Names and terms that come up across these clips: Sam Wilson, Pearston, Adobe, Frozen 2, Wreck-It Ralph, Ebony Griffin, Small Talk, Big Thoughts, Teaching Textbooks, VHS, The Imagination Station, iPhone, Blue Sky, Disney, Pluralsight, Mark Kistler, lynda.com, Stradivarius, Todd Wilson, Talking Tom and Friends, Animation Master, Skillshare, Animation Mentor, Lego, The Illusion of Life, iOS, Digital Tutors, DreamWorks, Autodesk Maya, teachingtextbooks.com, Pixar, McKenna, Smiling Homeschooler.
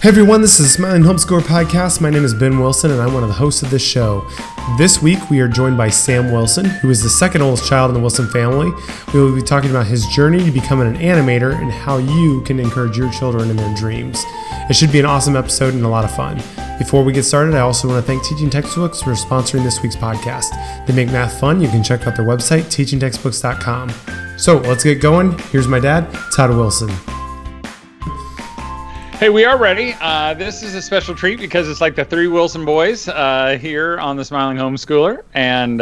Hey everyone, this is the Smiling Homeschooler podcast. My name is Ben Wilson and I'm one of the hosts of this show. This week we are joined by Sam Wilson, who is the second oldest child in the Wilson family. We will be talking about his journey to becoming an animator and how you can encourage your children in their dreams. It should be an awesome episode and a lot of fun. Before we get started, I also want to thank Teaching Textbooks for sponsoring this week's podcast. They make math fun. You can check out their website, teachingtextbooks.com. So let's get going. Here's my dad, Todd Wilson. Hey, we are ready. This is a special treat because it's like the three Wilson boys here on the Smiling Homeschooler. And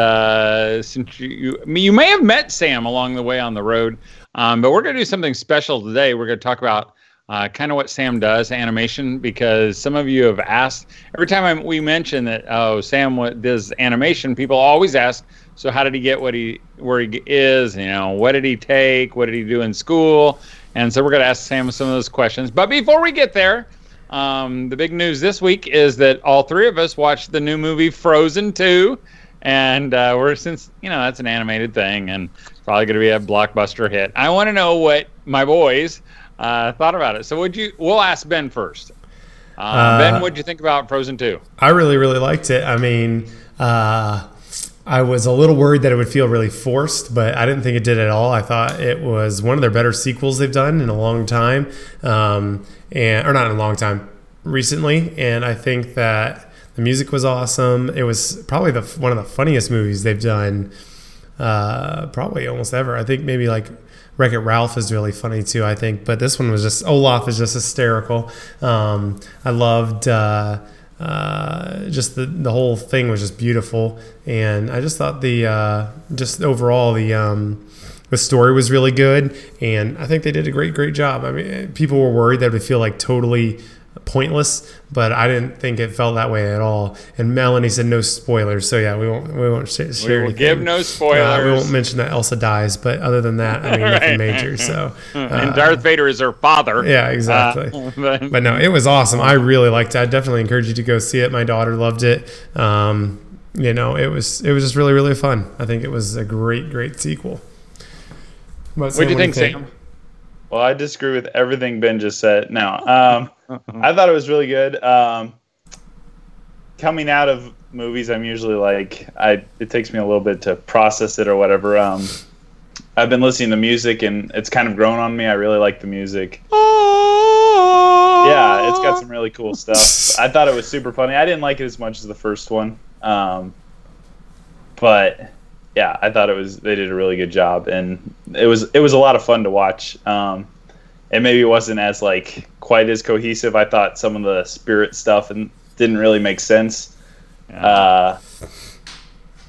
since you may have met Sam along the way on the road, but we're going to do something special today. We're going to talk about kind of what Sam does, animation, because some of you have asked, every time we mention that, oh, Sam does animation, people always ask, so how did he get where he is? You know, what did he take? What did he do in school? And so we're going to ask Sam some of those questions. But before we get there, the big news this week is that all three of us watched the new movie Frozen 2. And since, you know, that's an animated thing and probably going to be a blockbuster hit, I want to know what my boys thought about it. So we'll ask Ben first. Ben, what did you think about Frozen 2? I really, really liked it. I mean, I was a little worried that it would feel really forced, but I didn't think it did at all. I thought it was one of their better sequels they've done in a long time, recently. And I think that the music was awesome. It was probably one of the funniest movies they've done, probably almost ever. I think maybe like Wreck-It Ralph is really funny too, I think. But this one was Olaf is just hysterical. I loved... just the whole thing was just beautiful, and I just thought the story was really good, and I think they did a great job. I mean, people were worried that it would feel like totally pointless, but I didn't think it felt that way at all. And Melanie said no spoilers, so yeah, we won't share anything. Give no spoilers. We won't mention that Elsa dies, but other than that, I mean, nothing major. So and Darth Vader is her father. Yeah, exactly. But no, it was awesome. I really liked it. I definitely encourage you to go see it. My daughter loved it. You know, it was just really, really fun. I think it was a great sequel. What do you think, Sam? Well, I disagree with everything Ben just said. Now, I thought it was really good. Coming out of movies, I'm usually like, it takes me a little bit to process it or whatever. I've been listening to music, and it's kind of grown on me. I really like the music. Yeah, it's got some really cool stuff. I thought it was super funny. I didn't like it as much as the first one. But... yeah, I thought they did a really good job, and it was a lot of fun to watch. And maybe it wasn't as quite as cohesive. I thought some of the spirit stuff and didn't really make sense. Yeah.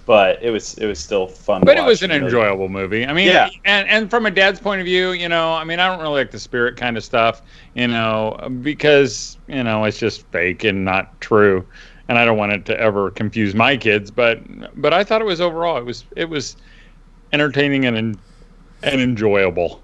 But it was still fun. But it was an enjoyable movie. I mean, yeah. And from a dad's point of view, you know, I mean, I don't really like the spirit kind of stuff, you know, because, you know, it's just fake and not true. And I don't want it to ever confuse my kids, but I thought it was entertaining and enjoyable.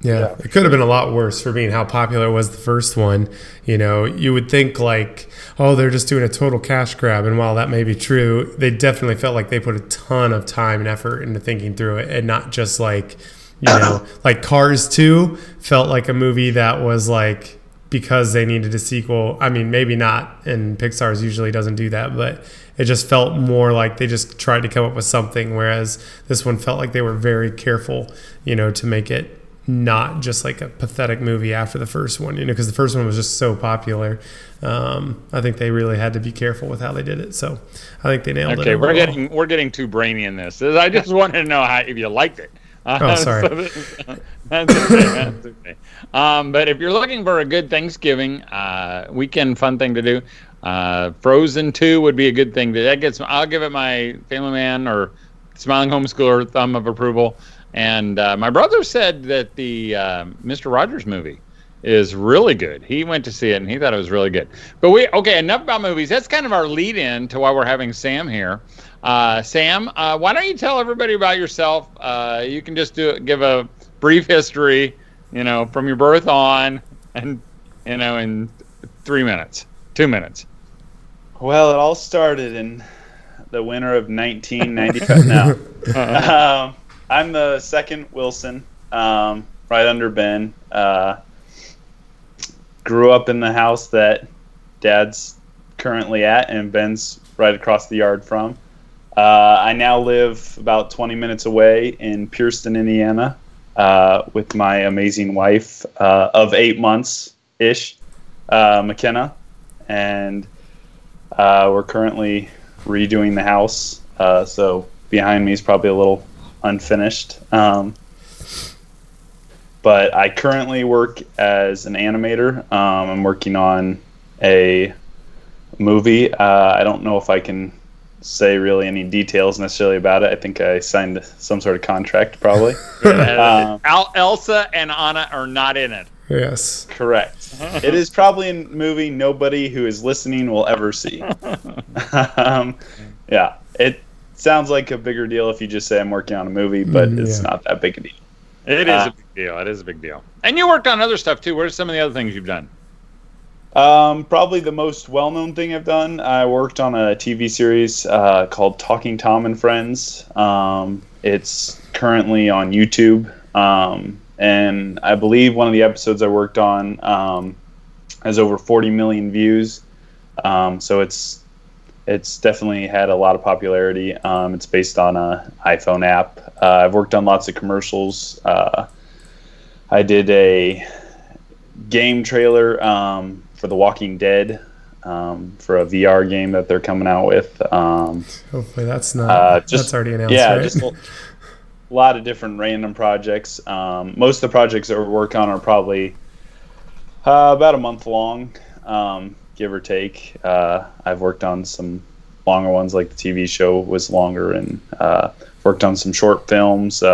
Yeah, it could have been a lot worse for being how popular was the first one. You know, you would think like, oh, they're just doing a total cash grab. And while that may be true, they definitely felt like they put a ton of time and effort into thinking through it, and not just like, you know, like Cars 2 felt like a movie that was like, because they needed a sequel. I mean, maybe not, and Pixar's usually doesn't do that, but it just felt more like they just tried to come up with something, whereas this one felt like they were very careful, you know, to make it not just like a pathetic movie after the first one, you know, because the first one was just so popular. I think they really had to be careful with how they did it, so I think they nailed it. Okay, we're getting too brainy in this. I just wanted to know if you liked it. Sorry. So that's okay. That's okay. But if you're looking for a good Thanksgiving weekend fun thing to do, Frozen 2 would be a good thing. I'll give it my Family Man or Smiling Homeschooler thumb of approval. And my brother said that the Mr. Rogers movie is really good. He went to see it, and he thought it was really good. But enough about movies. That's kind of our lead-in to why we're having Sam here. Sam, why don't you tell everybody about yourself? You can just give a brief history, you know, from your birth on, and you know, in 2 minutes. Well, it all started in the winter of 1995. I'm the second Wilson, right under Ben. grew up in the house that Dad's currently at and Ben's right across the yard from. I now live about 20 minutes away in Pearston, Indiana, with my amazing wife of 8 months-ish, McKenna. And we're currently redoing the house, so behind me is probably a little unfinished. But I currently work as an animator. I'm working on a movie. I don't know if I can say really any details necessarily about it. I think I signed some sort of contract, probably. Elsa and Anna are not in it. Yes. Correct. It is probably a movie nobody who is listening will ever see. Yeah. It sounds like a bigger deal if you just say I'm working on a movie, but it's not that big a deal. It is a big deal. It is a big deal. And you worked on other stuff, too. What are some of the other things you've done? Probably the most well-known thing I've done, I worked on a TV series called Talking Tom and Friends. It's currently on YouTube. And I believe one of the episodes I worked on has over 40 million views. So it's definitely had a lot of popularity. It's based on an iPhone app. I've worked on lots of commercials. I did a game trailer for The Walking Dead for a VR game that they're coming out with. Hopefully that's not that's already announced. Yeah, right? Just a lot of different random projects. Most of the projects that we work on are probably about a month long, give or take. I've worked on some longer ones, like the TV show was longer, and worked on some short films,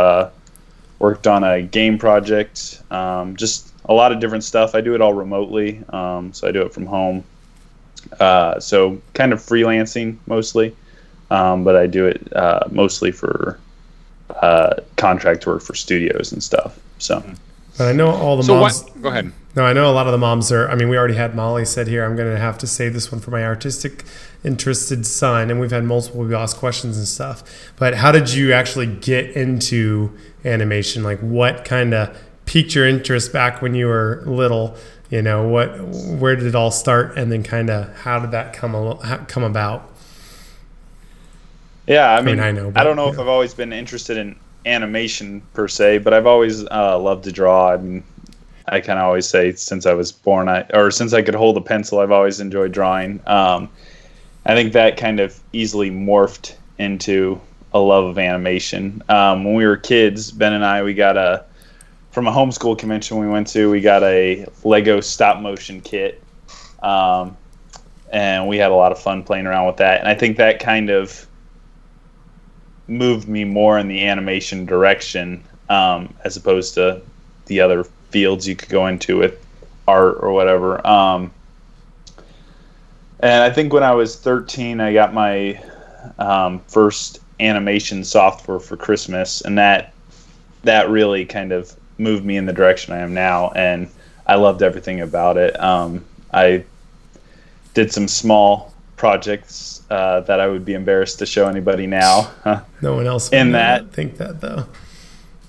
worked on a game project, just a lot of different stuff. I do it all remotely, so I do it from home. So kind of freelancing mostly, but I do it mostly for contract work for studios and stuff. So, but I know all the moms. Go ahead. No, I know a lot of the moms are, I mean, we already had Molly said here, I'm going to have to save this one for my artistic interested son. And we've had multiple, we asked questions and stuff, but how did you actually get into animation? Like what kind of piqued your interest back when you were little, you know, where did it all start? And then kind of, how did that come about? Yeah. I don't know if I've always been interested in animation per se, but I've always loved to draw. I mean, I kind of always say since I was born, since I could hold a pencil, I've always enjoyed drawing. I think that kind of easily morphed into a love of animation. When we were kids, Ben and I, from a homeschool convention we went to, we got a Lego stop motion kit. And we had a lot of fun playing around with that. And I think that kind of moved me more in the animation direction as opposed to the other fields you could go into with art or whatever. And I think when I was 13, I got my first animation software for Christmas, and that really kind of moved me in the direction I am now, and I loved everything about it. I did some small projects that I would be embarrassed to show anybody now. No one else in that think that though.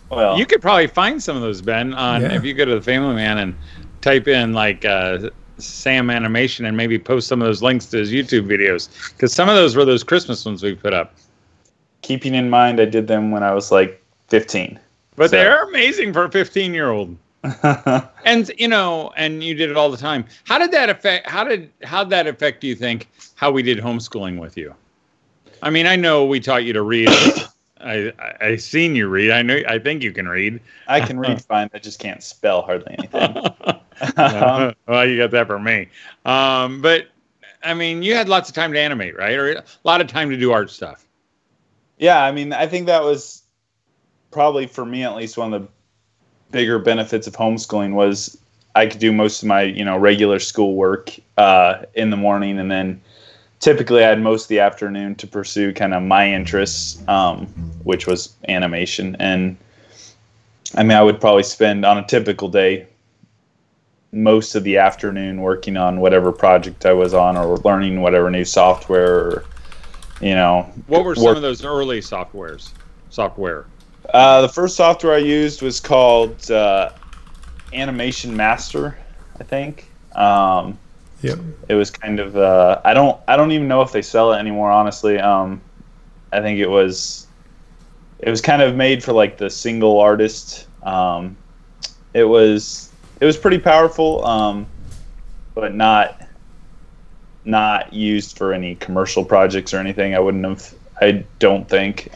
Well, you could probably find some of those, Ben, if you go to the Family Man and type in like Sam Animation and maybe post some of those links to his YouTube videos, because some of those were those Christmas ones we put up. Keeping in mind, I did them when I was like 15. But so. They're amazing for a 15-year-old. And you did it all the time. How'd that affect, do you think, how we did homeschooling with you? I mean, I know we taught you to read. I seen you read. I know. I think you can read. I can read fine. I just can't spell hardly anything. Well, you got that for me. But I mean, you had lots of time to animate, right? Or a lot of time to do art stuff. Yeah, I mean, I think that was probably for me at least one of the bigger benefits of homeschooling was I could do most of my regular school work in the morning, and then typically I had most of the afternoon to pursue kind of my interests, which was animation. And I mean, I would probably spend on a typical day most of the afternoon working on whatever project I was on or learning whatever new software or, What were some of those early software? The first software I used was called Animation Master, I think. Yep. It was kind of I don't even know if they sell it anymore, honestly. I think it was kind of made for like the single artist. It was pretty powerful, but not used for any commercial projects or anything. I don't think.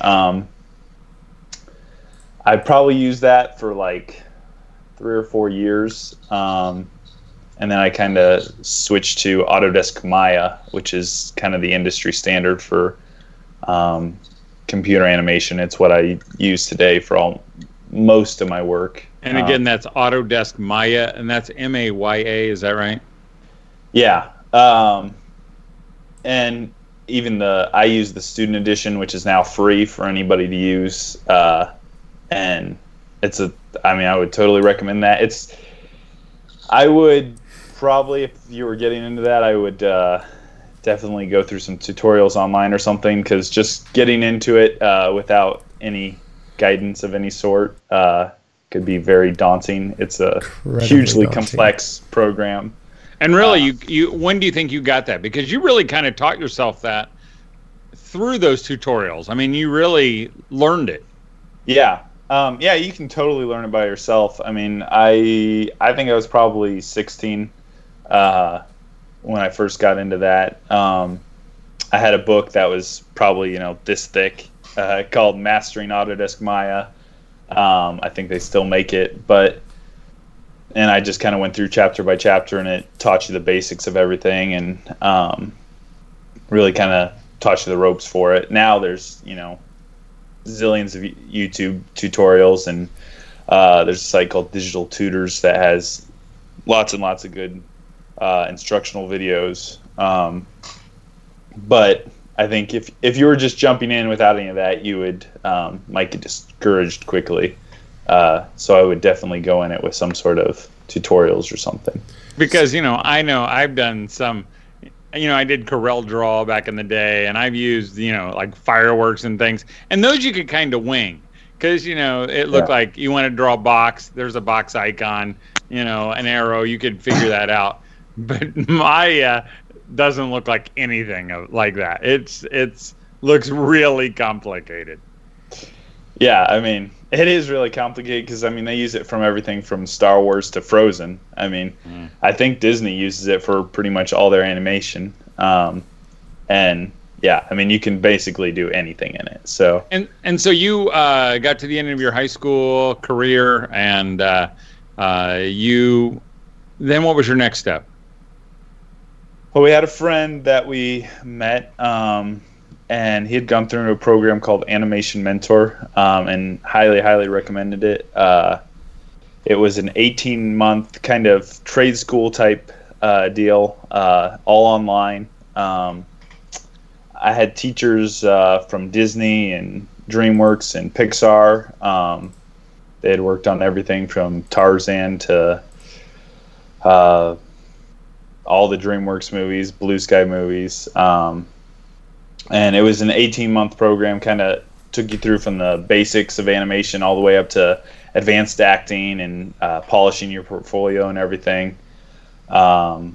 I probably used that for like 3 or 4 years, and then I kind of switched to Autodesk Maya, which is kind of the industry standard for computer animation. It's what I use today for most of my work. And again, that's Autodesk Maya, and that's M-A-Y-A, is that right? Yeah. And even I use the student edition, which is now free for anybody to use. And I would totally recommend that. I would probably, if you were getting into that, I would definitely go through some tutorials online or something, because just getting into it without any guidance of any sort could be very daunting. It's a hugely complex program. And really, you when do you think you got that? Because you really kind of taught yourself that through those tutorials. I mean, you really learned it. Yeah. Yeah, you can totally learn it by yourself. I mean, I think I was probably 16 when I first got into that. I had a book that was probably, this thick called Mastering Autodesk Maya. I think they still make it, and I just kind of went through chapter by chapter, and it taught you the basics of everything, and really kind of taught you the ropes for it. Now there's, zillions of YouTube tutorials, and there's a site called Digital Tutors that has lots and lots of good instructional videos. But I think if you were just jumping in without any of that, you would might get discouraged quickly. So I would definitely go in it with some sort of tutorials or something. Because, I know I've done some... I did Corel Draw back in the day, and I've used, like fireworks and things. And those you could kind of wing because, it looked like you want to draw a box. There's a box icon, an arrow. You could figure that out. But Maya doesn't look like anything like that. It looks really complicated. Yeah, I mean, it is really complicated because, they use it from everything from Star Wars to Frozen. I think Disney uses it for pretty much all their animation. And, yeah, you can basically do anything in it. So And so you got to the end of your high school career, and then what was your next step? Well, we had a friend that we met, and he had gone through a program called Animation Mentor, and highly, highly recommended it. It was an 18-month kind of trade school type deal, all online. I had teachers from Disney and DreamWorks and Pixar. They had worked on everything from Tarzan to all the DreamWorks movies, Blue Sky movies. And it was an 18-month program, kind of took you through from the basics of animation all the way up to advanced acting and polishing your portfolio and everything. It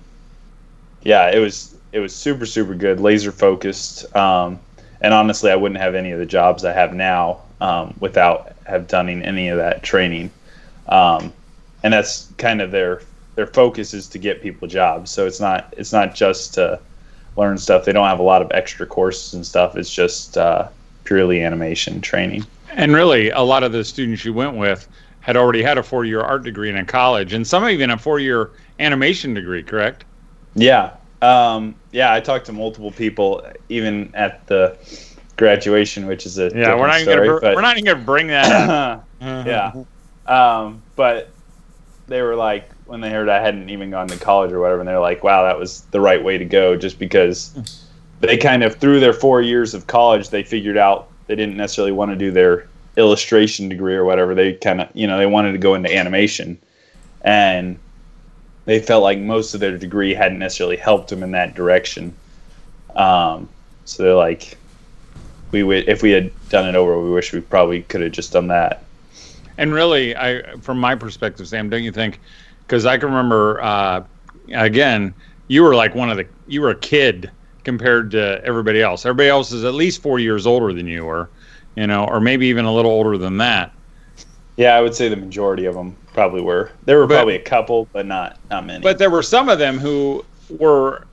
was super, super good, laser focused. And honestly, I wouldn't have any of the jobs I have now without have done any of that training. And that's kind of their focus, is to get people jobs. So it's not just to learn stuff. They don't have a lot of extra courses and stuff. It's just purely animation training. And really, a lot of the students you went with had already had a 4-year art degree in a college, and some even a 4-year animation degree, correct? Yeah. I talked to multiple people, even at the graduation, which is a different story. We're not even going to bring that up. But they were like, when they heard I hadn't even gone to college or whatever, and they're like, wow, that was the right way to go, just because they kind of, through their 4 years of college, they figured out they didn't necessarily want to do their illustration degree or whatever. They kind of, they wanted to go into animation, and they felt like most of their degree hadn't necessarily helped them in that direction. So they're like, if we had done it over, we wish we probably could have just done that. And really, from my perspective, Sam, don't you think? Because I can remember again, you were like you were a kid compared to everybody else. Everybody else is at least 4 years older than you were, you know, or maybe even a little older than that. Yeah, I would say the majority of them probably were. There were probably a couple, but not many. But there were some of them who were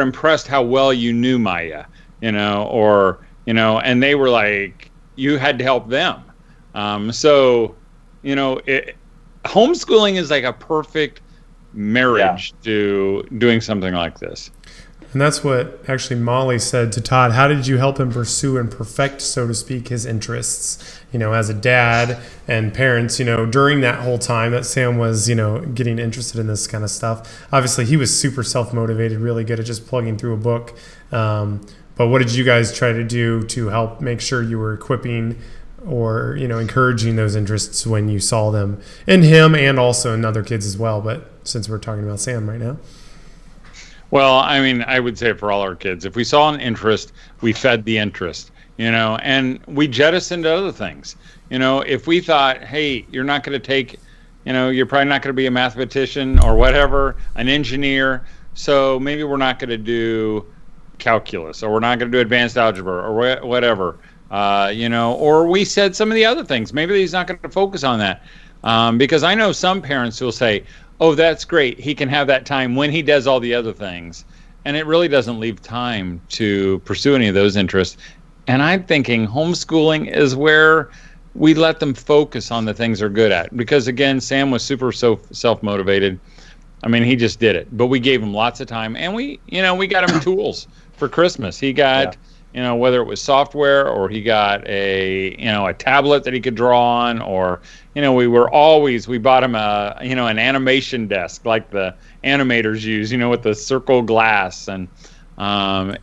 impressed how well you knew Maya, you know, or, you know, and they were like, you had to help them. So, you know, homeschooling is like a perfect marriage to doing something like this. And that's what actually Molly said to Todd. How did you help him pursue and perfect, so to speak, his interests, you know, as a dad and parents, you know, during that whole time that Sam was, you know, getting interested in this kind of stuff? Obviously, he was super self-motivated, really good at just plugging through a book. But what did you guys try to do to help make sure you were equipping or, you know, encouraging those interests when you saw them in him and also in other kids as well? But since we're talking about Sam right now. Well, I mean, I would say for all our kids, if we saw an interest, we fed the interest, you know, and we jettisoned other things. You know, if we thought, hey, you're not going to take, you know, you're probably not going to be a mathematician or whatever, an engineer, so maybe we're not going to do calculus, or we're not going to do advanced algebra, or whatever, you know, or we said some of the other things. Maybe he's not going to focus on that, because I know some parents who will say, oh, that's great, he can have that time when he does all the other things. And it really doesn't leave time to pursue any of those interests. And I'm thinking homeschooling is where we let them focus on the things they're good at. Because, again, Sam was super self-motivated. I mean, he just did it. But we gave him lots of time. And we, you know, we got him tools for Christmas. He got, you know, whether it was software or he got a, you know, a tablet that he could draw on, or, you know, we bought him a, you know, an animation desk like the animators use, you know, with the circle glass, and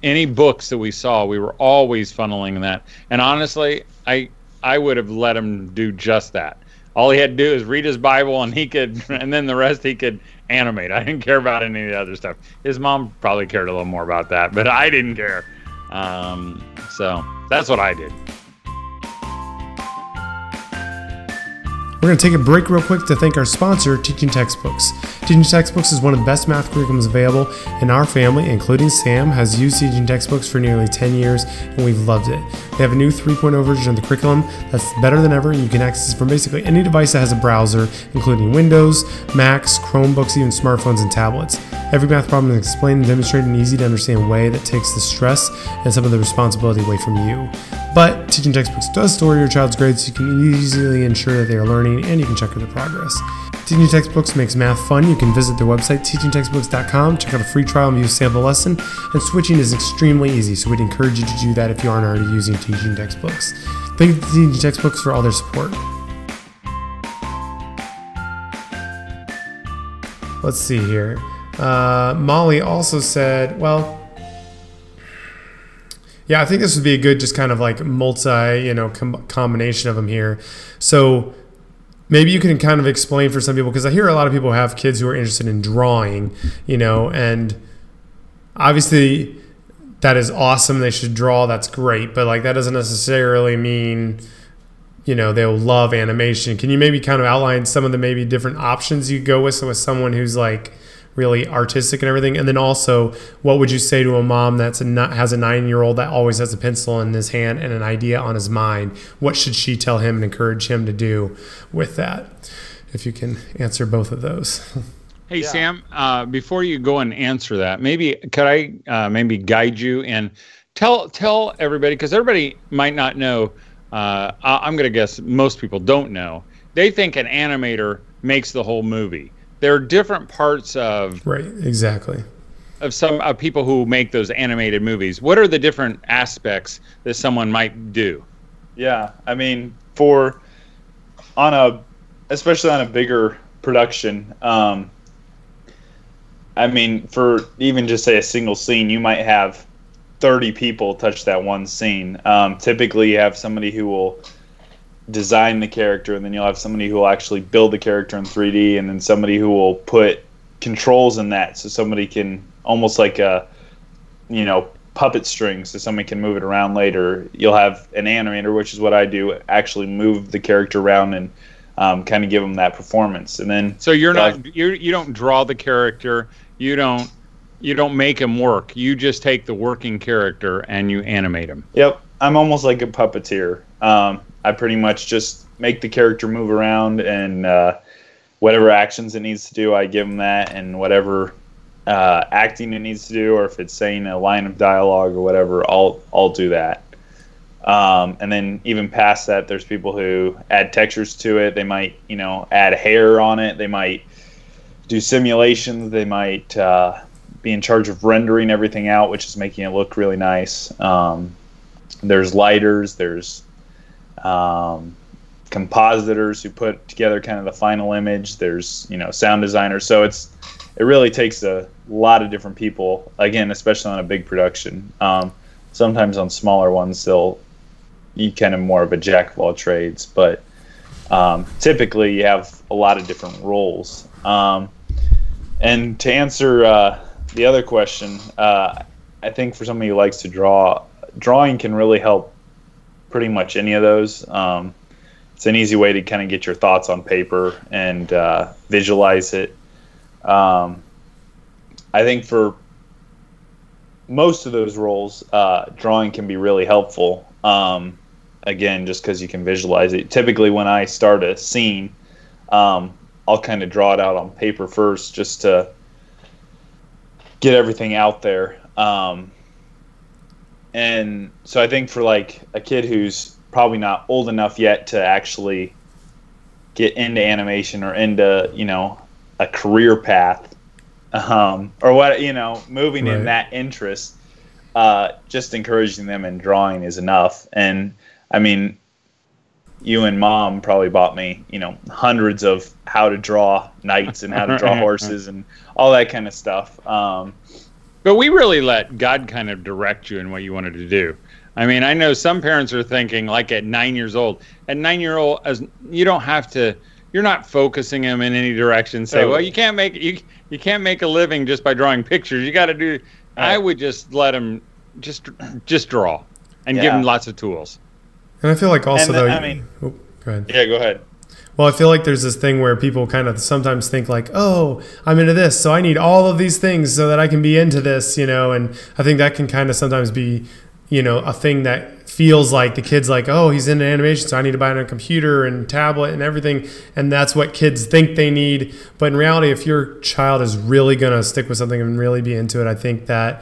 any books that we saw, we were always funneling that. And honestly, I would have let him do just that. All he had to do is read his Bible, and he could, and then the rest he could animate. I didn't care about any of the other stuff. His mom probably cared a little more about that, but I didn't care. So that's what I did. We're going to take a break real quick to thank our sponsor, Teaching Textbooks. Teaching Textbooks is one of the best math curriculums available, and our family, including Sam, has used Teaching Textbooks for nearly 10 years, and we've loved it. They have a new 3.0 version of the curriculum that's better than ever, and you can access it from basically any device that has a browser, including Windows, Macs, Chromebooks, even smartphones and tablets. Every math problem is explained and demonstrated in an easy-to-understand way that takes the stress and some of the responsibility away from you. But Teaching Textbooks does store your child's grades, so you can easily ensure that they are learning, and you can check their progress. Teaching Textbooks makes math fun. You can visit their website, teachingtextbooks.com, check out a free trial and view a sample lesson, and switching is extremely easy, so we'd encourage you to do that if you aren't already using Teaching Textbooks. Thank you to Teaching Textbooks for all their support. Let's see here. Molly also said, I think this would be a good just kind of like multi, you know, combination of them here. So maybe you can kind of explain for some people, because I hear a lot of people have kids who are interested in drawing, you know, and obviously that is awesome. They should draw. That's great. But like, that doesn't necessarily mean, you know, they'll love animation. Can you maybe kind of outline some of the maybe different options you go with? So with someone who's like really artistic and everything, and then also, what would you say to a mom that's has a 9-year-old that always has a pencil in his hand and an idea on his mind? What should she tell him and encourage him to do with that? If you can answer both of those. Hey, yeah. Sam, before you go and answer that, maybe could I maybe guide you and tell everybody, because everybody might not know. I'm going to guess most people don't know. They think an animator makes the whole movie. There are different parts of some people who make those animated movies. What are the different aspects that someone might do? Yeah, I mean, especially on a bigger production, I mean, for even just say a single scene, you might have 30 people touch that one scene. Typically, you have somebody who will design the character, and then you'll have somebody who will actually build the character in 3D, and then somebody who will put controls in that, so somebody can, almost like a, you know, puppet string, so somebody can move it around later. You'll have an animator, which is what I do, actually move the character around and kind of give them that performance. And then so you don't draw the character, You don't make him work. You just take the working character and you animate him. Yep. I'm almost like a puppeteer. I pretty much just make the character move around, and whatever actions it needs to do, I give him that, and whatever acting it needs to do, or if it's saying a line of dialogue or whatever, I'll do that. And then even past that, there's people who add textures to it. They might, add hair on it. They might do simulations. They might be in charge of rendering everything out, which is making it look really nice. There's lighters. There's compositors who put together kind of the final image. There's sound designers. So it really takes a lot of different people. Again, especially on a big production. Sometimes on smaller ones, you're kind of more of a jack of all trades, but typically you have a lot of different roles. And to answer the other question, I think for somebody who likes to draw, drawing can really help pretty much any of those. It's an easy way to kind of get your thoughts on paper and visualize it. I think for most of those roles, drawing can be really helpful. Again, just because you can visualize it. Typically, when I start a scene, I'll kind of draw it out on paper first just to get everything out there. And so I think for like a kid who's probably not old enough yet to actually get into animation or into, a career path, or what, moving right in that interest, just encouraging them in drawing is enough. And I mean, you and Mom probably bought me, hundreds of how to draw knights and how to draw horses and all that kind of stuff. But we really let God kind of direct you in what you wanted to do. I mean, I know some parents are thinking like at 9 years old, you don't have to, you're not focusing them in any direction. Say, well, you can't make a living just by drawing pictures. You got to do. I would just let them just draw and give them lots of tools. And I feel like also go ahead. Yeah, go ahead. Well, I feel like there's this thing where people kind of sometimes think like, oh, I'm into this, so I need all of these things so that I can be into this, and I think that can kind of sometimes be, a thing that feels like the kid's like, oh, he's into animation, so I need to buy him a computer and tablet and everything. And that's what kids think they need. But in reality, if your child is really going to stick with something and really be into it, I think that,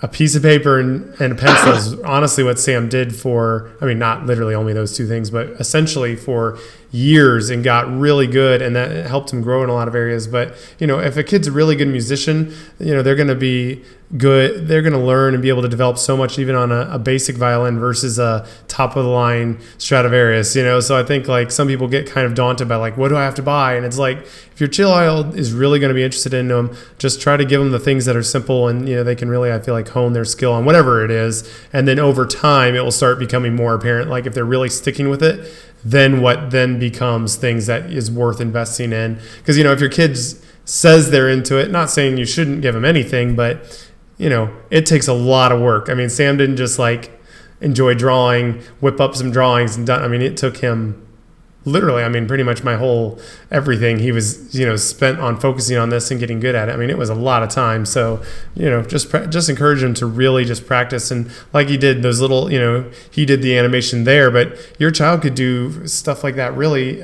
a piece of paper and a pencil is honestly what Sam did for, I mean, not literally only those two things, but essentially for years, and got really good, and that helped him grow in a lot of areas. But, if a kid's a really good musician, they're going to be good. They're going to learn and be able to develop so much even on a basic violin versus a top of the line Stradivarius, So I think like some people get kind of daunted by like, what do I have to buy? And it's like, if your child is really going to be interested in them, just try to give them the things that are simple and, they can really, I feel like, hone their skill on whatever it is. And then over time, it will start becoming more apparent. Like if they're really sticking with it, then what then becomes things that is worth investing in. Because, if your kids says they're into it, not saying you shouldn't give them anything, but, it takes a lot of work. I mean, Sam didn't just like enjoy drawing, whip up some drawings and done. I mean, it took him literally, pretty much my whole everything he was, spent on focusing on this and getting good at it. I mean, it was a lot of time. So, just encourage him to really just practice. And like he did those little, he did the animation there, but your child could do stuff like that really,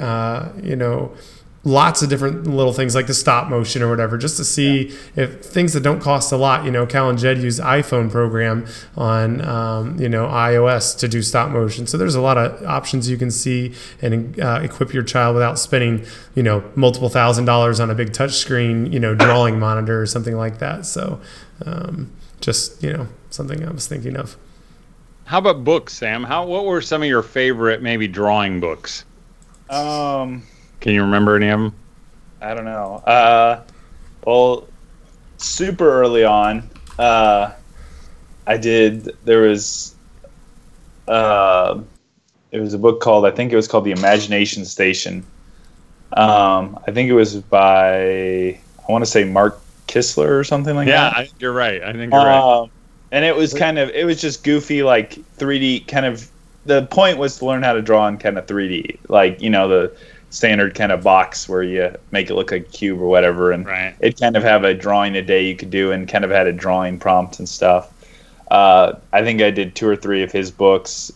lots of different little things like the stop motion or whatever, just to see if things that don't cost a lot, Cal and Jed use iPhone program on, iOS to do stop motion. So there's a lot of options you can see and equip your child without spending, multiple $1,000s on a big touch screen, drawing monitor or something like that. So just, something I was thinking of. How about books, Sam? What were some of your favorite maybe drawing books? Can you remember any of them? I don't know. Well, super early on, it was a book called, I think it was called The Imagination Station. I think it was by, I want to say Mark Kistler or something like that. Yeah, you're right. I think you're right. And it was just goofy, like 3D kind of, the point was to learn how to draw in kind of 3D, like, the standard kind of box where you make it look like a cube or whatever, and right. it kind of have a drawing a day you could do, and kind of had a drawing prompt and stuff. I think I did 2 or 3 of his books.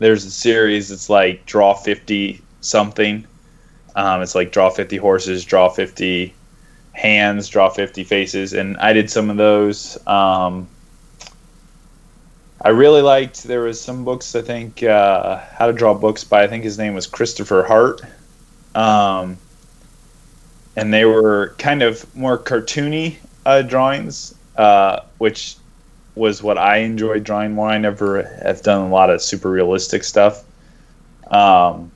There's a series that's like Draw 50 something. It's like Draw 50 Horses, Draw 50 Hands, Draw 50 Faces, and I did some of those. I really liked, there was some books, I think, How to Draw Books by, I think his name was Christopher Hart. And they were kind of more cartoony drawings, which was what I enjoyed drawing more. I never have done a lot of super realistic stuff. And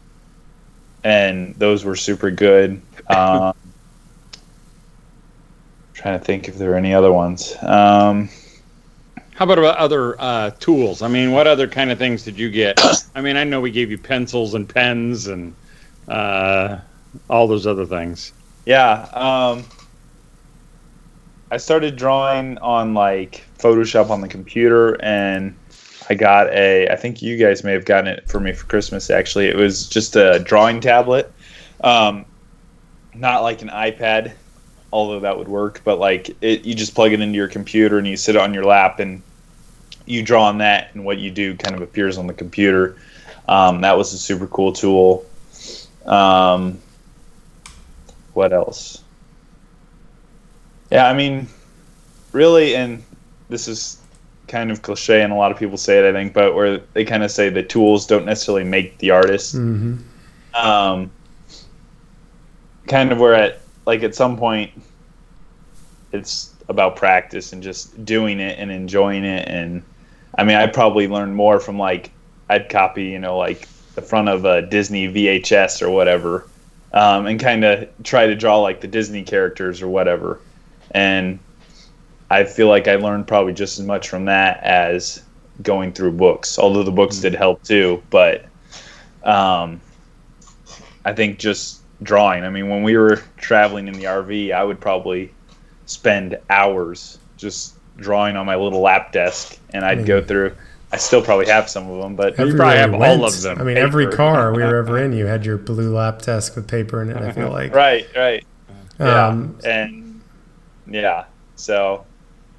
those were super good. Trying to think if there are any other ones. How about other tools? I mean, what other kind of things did you get? I mean, I know we gave you pencils and pens and all those other things. Yeah. I started drawing on, like, Photoshop on the computer, and I got I think you guys may have gotten it for me for Christmas, actually. It was just a drawing tablet. Not like an iPad, although that would work, but like you just plug it into your computer and you sit on your lap and you draw on that, and what you do kind of appears on the computer. That was a super cool tool. What else? Yeah, I mean, really, and this is kind of cliche and a lot of people say it, I think, but where they kind of say the tools don't necessarily make the artist. Mm-hmm. Kind of where at some point it's about practice and just doing it and enjoying it. And I mean, I probably learned more from I'd copy, like the front of a Disney VHS or whatever, and kind of try to draw like the Disney characters or whatever. And I feel like I learned probably just as much from that as going through books, although the books did help too. But I think just drawing. I mean, when we were traveling in the RV, I would probably spend hours just drawing on my little lap desk, and I'd go through. I still probably have some of them, but you probably have all of them. I mean, every car we were ever in, you had your blue lap desk with paper in it, I feel like. Right. So.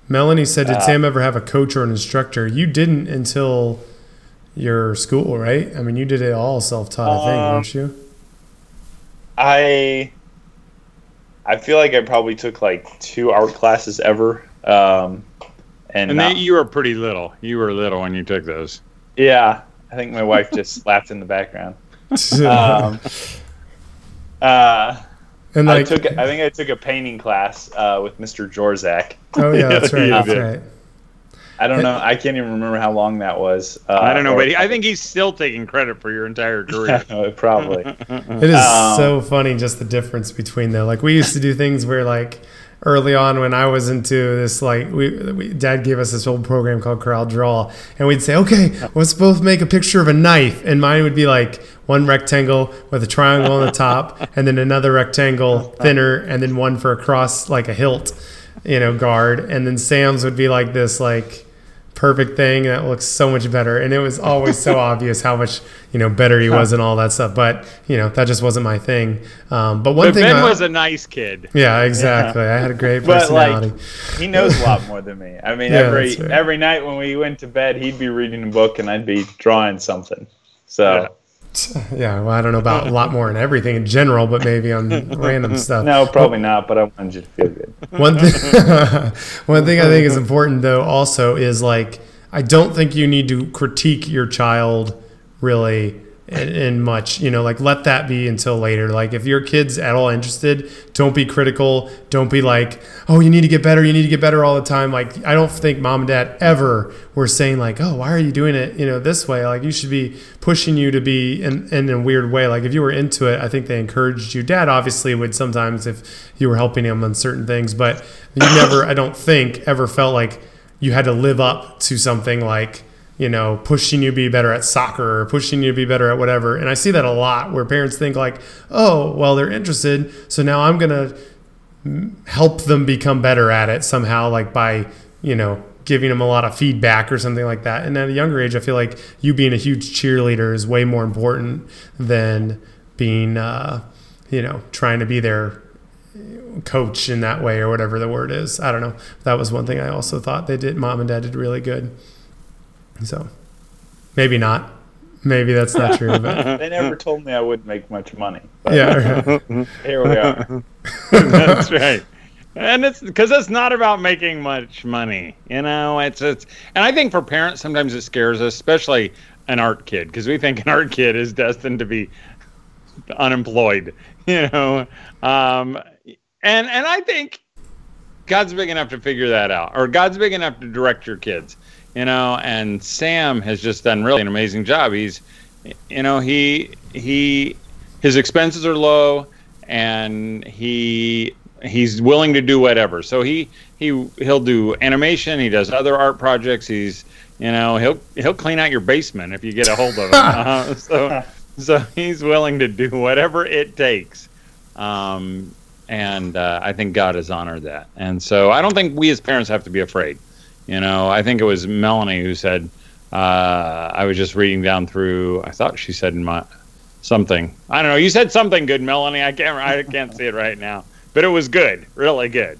Melanie said, did Sam ever have a coach or an instructor? You didn't until your school, right? I mean, you did it all self-taught, I think, didn't you? I feel like I probably took 2 art classes ever, you were pretty little. You were little when you took those. Yeah, I think my wife just slapped in the background. And I think I took a painting class with Mr. Jorzak. Oh yeah, that's right. That's right. I don't know. I can't even remember how long that was. I don't know, but I think he's still taking credit for your entire career. Probably. It is so funny just the difference between them. Like, we used to do things where, early on when I was into this, Dad gave us this old program called Corel Draw, and we'd say, okay, let's both make a picture of a knife. And mine would be, one rectangle with a triangle on the top, and then another rectangle thinner, and then one for a cross, a hilt. Guard. And then Sam's would be this perfect thing that looks so much better. And it was always so obvious how much better he was and all that stuff, but that just wasn't my thing. But one thing, Ben was a nice kid. Yeah, exactly. Yeah. I had a great personality, he knows a lot more than me. I mean, every night when we went to bed, he'd be reading a book and I'd be drawing something. So yeah, well, I don't know about a lot more in everything in general, but maybe on random stuff. No, probably not, but I wanted you to feel good. One thing I think is important, though, also is, I don't think you need to critique your child really in much. Let that be until later. If your kid's at all interested, don't be critical. Don't be oh, you need to get better all the time. I don't think mom and dad ever were saying oh, why are you doing it this way? You should be pushing you to be in a weird way. If you were into it, I think they encouraged you. Dad obviously would sometimes if you were helping him on certain things, but you never, I don't think, ever felt like you had to live up to something pushing you to be better at soccer or pushing you to be better at whatever. And I see that a lot where parents think oh, well, they're interested, so now I'm going to help them become better at it somehow, by giving them a lot of feedback or something like that. And at a younger age, I feel like you being a huge cheerleader is way more important than being, trying to be their coach in that way or whatever the word is. I don't know. That was one thing I also thought they did. Mom and Dad did really good. So maybe not. Maybe that's not true. But they never told me I wouldn't make much money. Yeah. Right. Here we are. That's right. And it's because it's not about making much money, it's and I think for parents sometimes it scares us, especially an art kid, because we think an art kid is destined to be unemployed, and I think God's big enough to figure that out, or God's big enough to direct your kids, and Sam has just done really an amazing job. He's his expenses are low, and he's willing to do whatever. So he'll do animation. He does other art projects. He's, he'll clean out your basement if you get a hold of him. So he's willing to do whatever it takes. And I think God has honored that. And so I don't think we as parents have to be afraid. I think it was Melanie who said, I was just reading down through, I thought she said something. I don't know. You said something good, Melanie. I can't see it right now. But it was good, really good.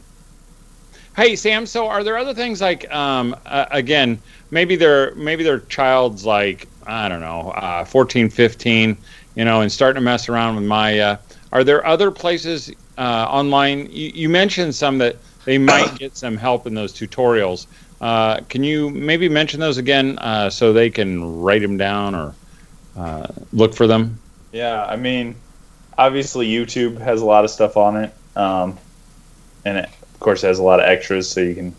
Hey, Sam, so are there other things like, again, maybe their child's like, I don't know, 14, 15, and starting to mess around with Maya. Are there other places online? You mentioned some that they might get some help in those tutorials. Can you maybe mention those again so they can write them down or look for them? Yeah, I mean, obviously YouTube has a lot of stuff on it. And it, of course, it has a lot of extras, so you can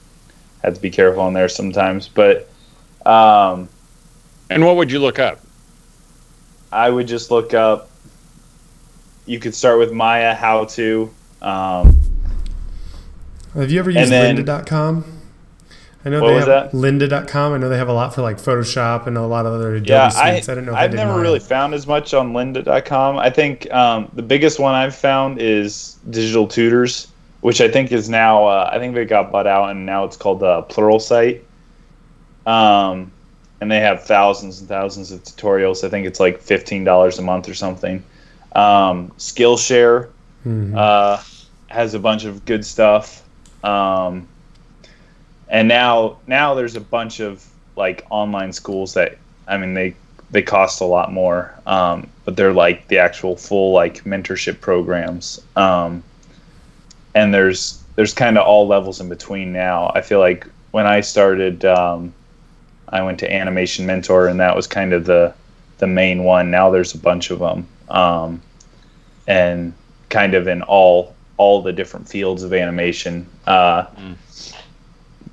have to be careful on there sometimes. But and what would you look up? I would just look up. You could start with Maya how to. Have you ever used lynda.com? I know they have lynda.com. I know they have a lot for like Photoshop and a lot of other Adobe suites. I don't know. If I've never really found as much on lynda.com. I think the biggest one I've found is Digital Tutors, which I think is now I think they got bought out and now it's called Pluralsight. And they have thousands and thousands of tutorials. I think it's like $15 a month or something. Skillshare has a bunch of good stuff. And now there's a bunch of like online schools that they cost a lot more, but they're like the actual full like mentorship programs. And there's kind of all levels in between now. I feel like when I started, I went to Animation Mentor, and that was kind of the main one. Now there's a bunch of them, and kind of in all the different fields of animation.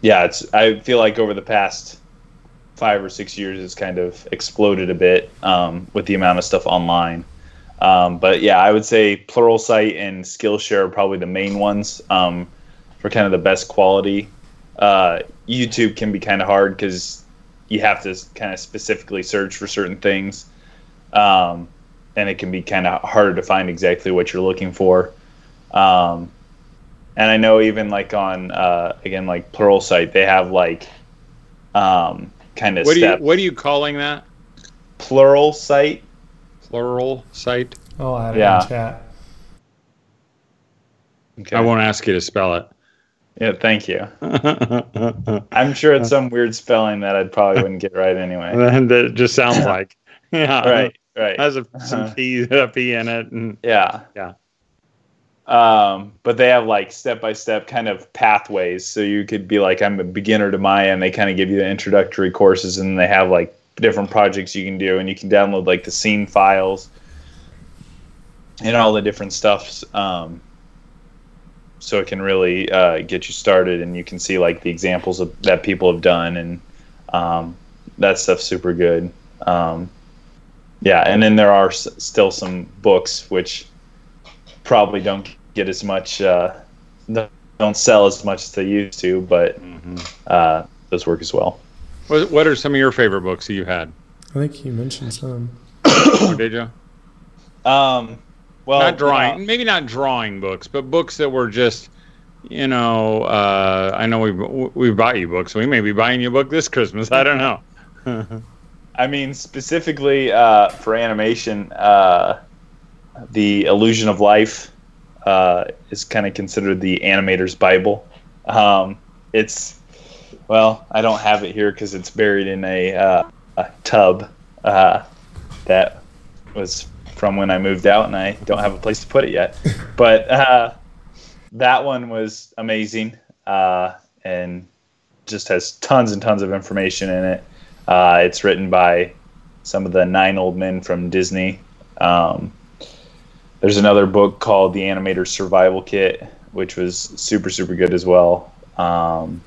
Yeah, I feel like over the past 5 or 6 years, it's kind of exploded a bit with the amount of stuff online. But yeah, I would say Pluralsight and Skillshare are probably the main ones for kind of the best quality. YouTube can be kind of hard because you have to kind of specifically search for certain things, and it can be kind of harder to find exactly what you're looking for. And I know even like on again like Pluralsight, they have like kind of what are you calling that? Pluralsight. Pluralsight. Oh, I don't chat. Okay. I won't ask you to spell it. Yeah, thank you. I'm sure it's some weird spelling that I probably wouldn't get right anyway. That just sounds like yeah, right. Has some P in it and yeah. But they have like step-by-step kind of pathways. So you could be like, I'm a beginner to Maya, and they kind of give you the introductory courses, and they have like different projects you can do, and you can download like the scene files and all the different stuffs. So it can really, get you started, and you can see like the examples that people have done, and, that stuff's super good. Yeah. And then there are still some books, which probably don't get as much, don't sell as much as they used to, but those work as well. What are some of your favorite books that you had? I think you mentioned some. Oh, did you? Well, not drawing, maybe not drawing books, but books that were just you know, I know we bought you books. We may be buying you a book this Christmas. I don't know. I mean, specifically for animation, The Illusion of Life is kind of considered the animator's Bible. It's, well, I don't have it here because it's buried in a tub that was from when I moved out, and I don't have a place to put it yet. But that one was amazing and just has tons and tons of information in it. It's written by some of the 9 old men from Disney. There's another book called The Animator's Survival Kit, which was super, super good as well. I'm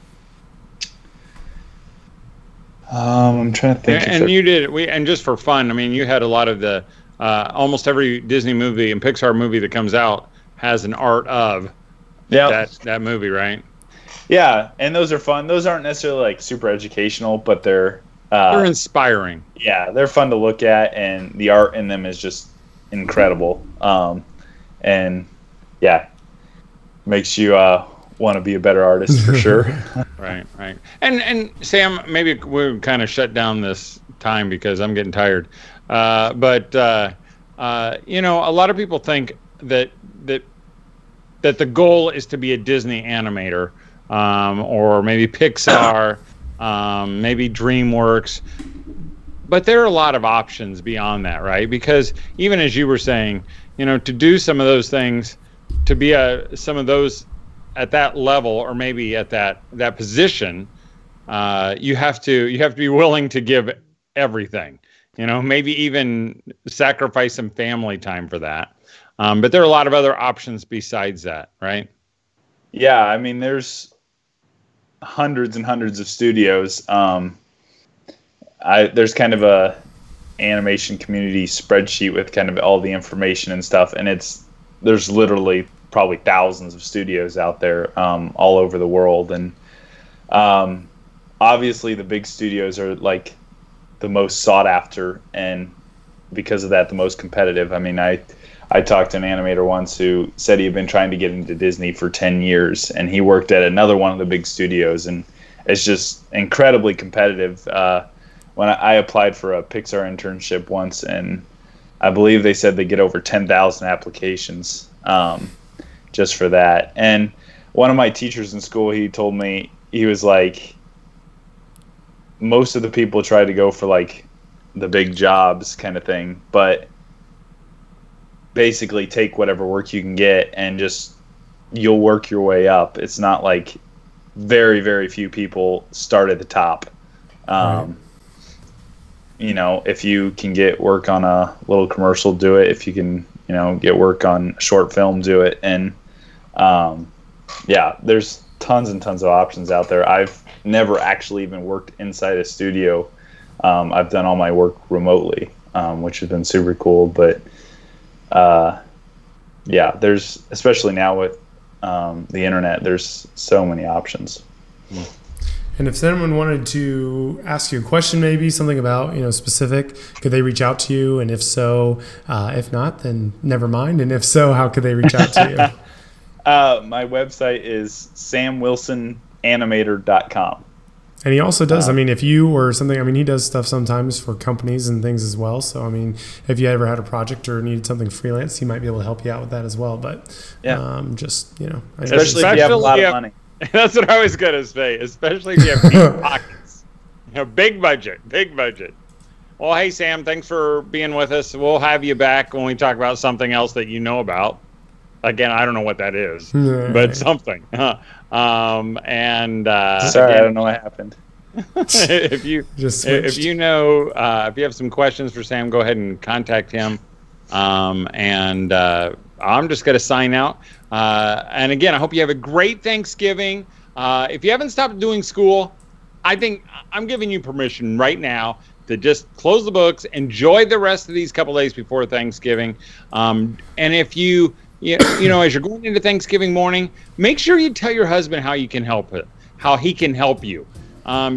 trying to think. And you did it. And just for fun, I mean, you had a lot of the almost every Disney movie and Pixar movie that comes out has an art of that movie, right? Yeah, and those are fun. Those aren't necessarily like super educational, but they're inspiring. Yeah, they're fun to look at, and the art in them is just incredible. And yeah, makes you want to be a better artist for sure. Right. And Sam, maybe we'll kind of shut down this time because I'm getting tired. But you know, a lot of people think that the goal is to be a Disney animator. Or maybe Pixar, maybe DreamWorks. But there are a lot of options beyond that, right? Because even as you were saying, you know, to do some of those things, to be some of those at that level or maybe at that position, you have to be willing to give everything. You know, maybe even sacrifice some family time for that. But there are a lot of other options besides that, right? Yeah, I mean, there's hundreds and hundreds of studios. There's kind of a animation community spreadsheet with kind of all the information and stuff, and there's literally probably thousands of studios out there all over the world, and obviously the big studios are like the most sought after, and because of that, the most competitive. I mean, I talked to an animator once who said he had been trying to get into Disney for 10 years, and he worked at another one of the big studios, and it's just incredibly competitive. When I applied for a Pixar internship once, and I believe they said they get over 10,000 applications just for that. And one of my teachers in school, he told me, he was like, most of the people try to go for like the big jobs kind of thing, but basically take whatever work you can get and just you'll work your way up. It's not like very, very few people start at the top. Right. You know, if you can get work on a little commercial, do it. If you can, you know, get work on a short film, do it. And yeah, there's tons and tons of options out there. I've never actually even worked inside a studio. I've done all my work remotely, which has been super cool, but yeah, there's, especially now with the internet, there's so many options. And if someone wanted to ask you a question, maybe something about, you know, specific, could they reach out to you? And if so, if not, then never mind. And if so, how could they reach out to you? My website is SamWilsonAnimator.com. And he also does, I mean, if you or something, I mean, he does stuff sometimes for companies and things as well. So, I mean, if you ever had a project or needed something freelance, he might be able to help you out with that as well. But yeah, just, you know. Especially if you have a lot of money. That's what I was going to say. Especially if you have deep pockets. You know, big budget. Well, hey, Sam, thanks for being with us. We'll have you back when we talk about something else that you know about. Again, I don't know what that is, but something. Sorry, again, I don't know what happened. If you have some questions for Sam, go ahead and contact him. I'm just going to sign out. And again, I hope you have a great Thanksgiving. If you haven't stopped doing school, I think I'm giving you permission right now to just close the books, enjoy the rest of these couple days before Thanksgiving. And if you... You know, as you're going into Thanksgiving morning, make sure you tell your husband how he can help you,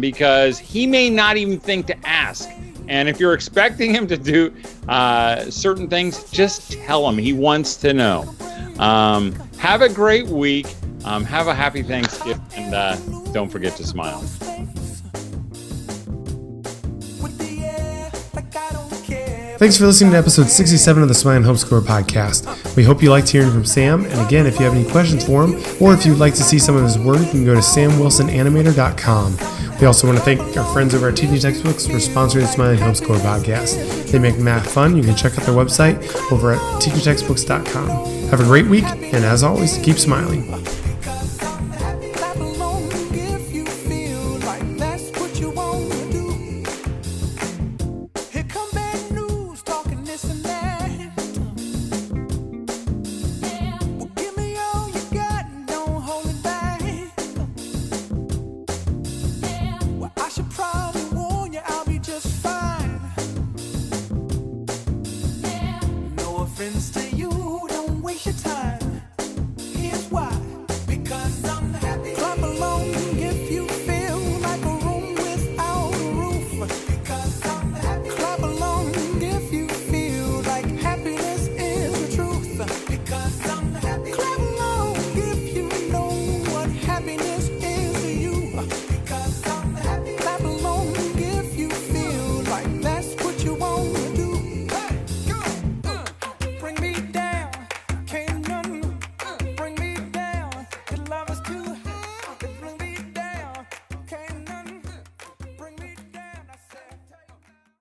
because he may not even think to ask. And if you're expecting him to do certain things, just tell him. He wants to know. Have a great week. Have a happy Thanksgiving, and don't forget to smile. Thanks for listening to episode 67 of the Smiling Homeschooler podcast. We hope you liked hearing from Sam. And again, if you have any questions for him, or if you'd like to see some of his work, you can go to SamWilsonAnimator.com. We also want to thank our friends over at Teaching Textbooks for sponsoring the Smiling Homeschooler podcast. They make math fun. You can check out their website over at teachingtextbooks.com. Have a great week, and as always, keep smiling.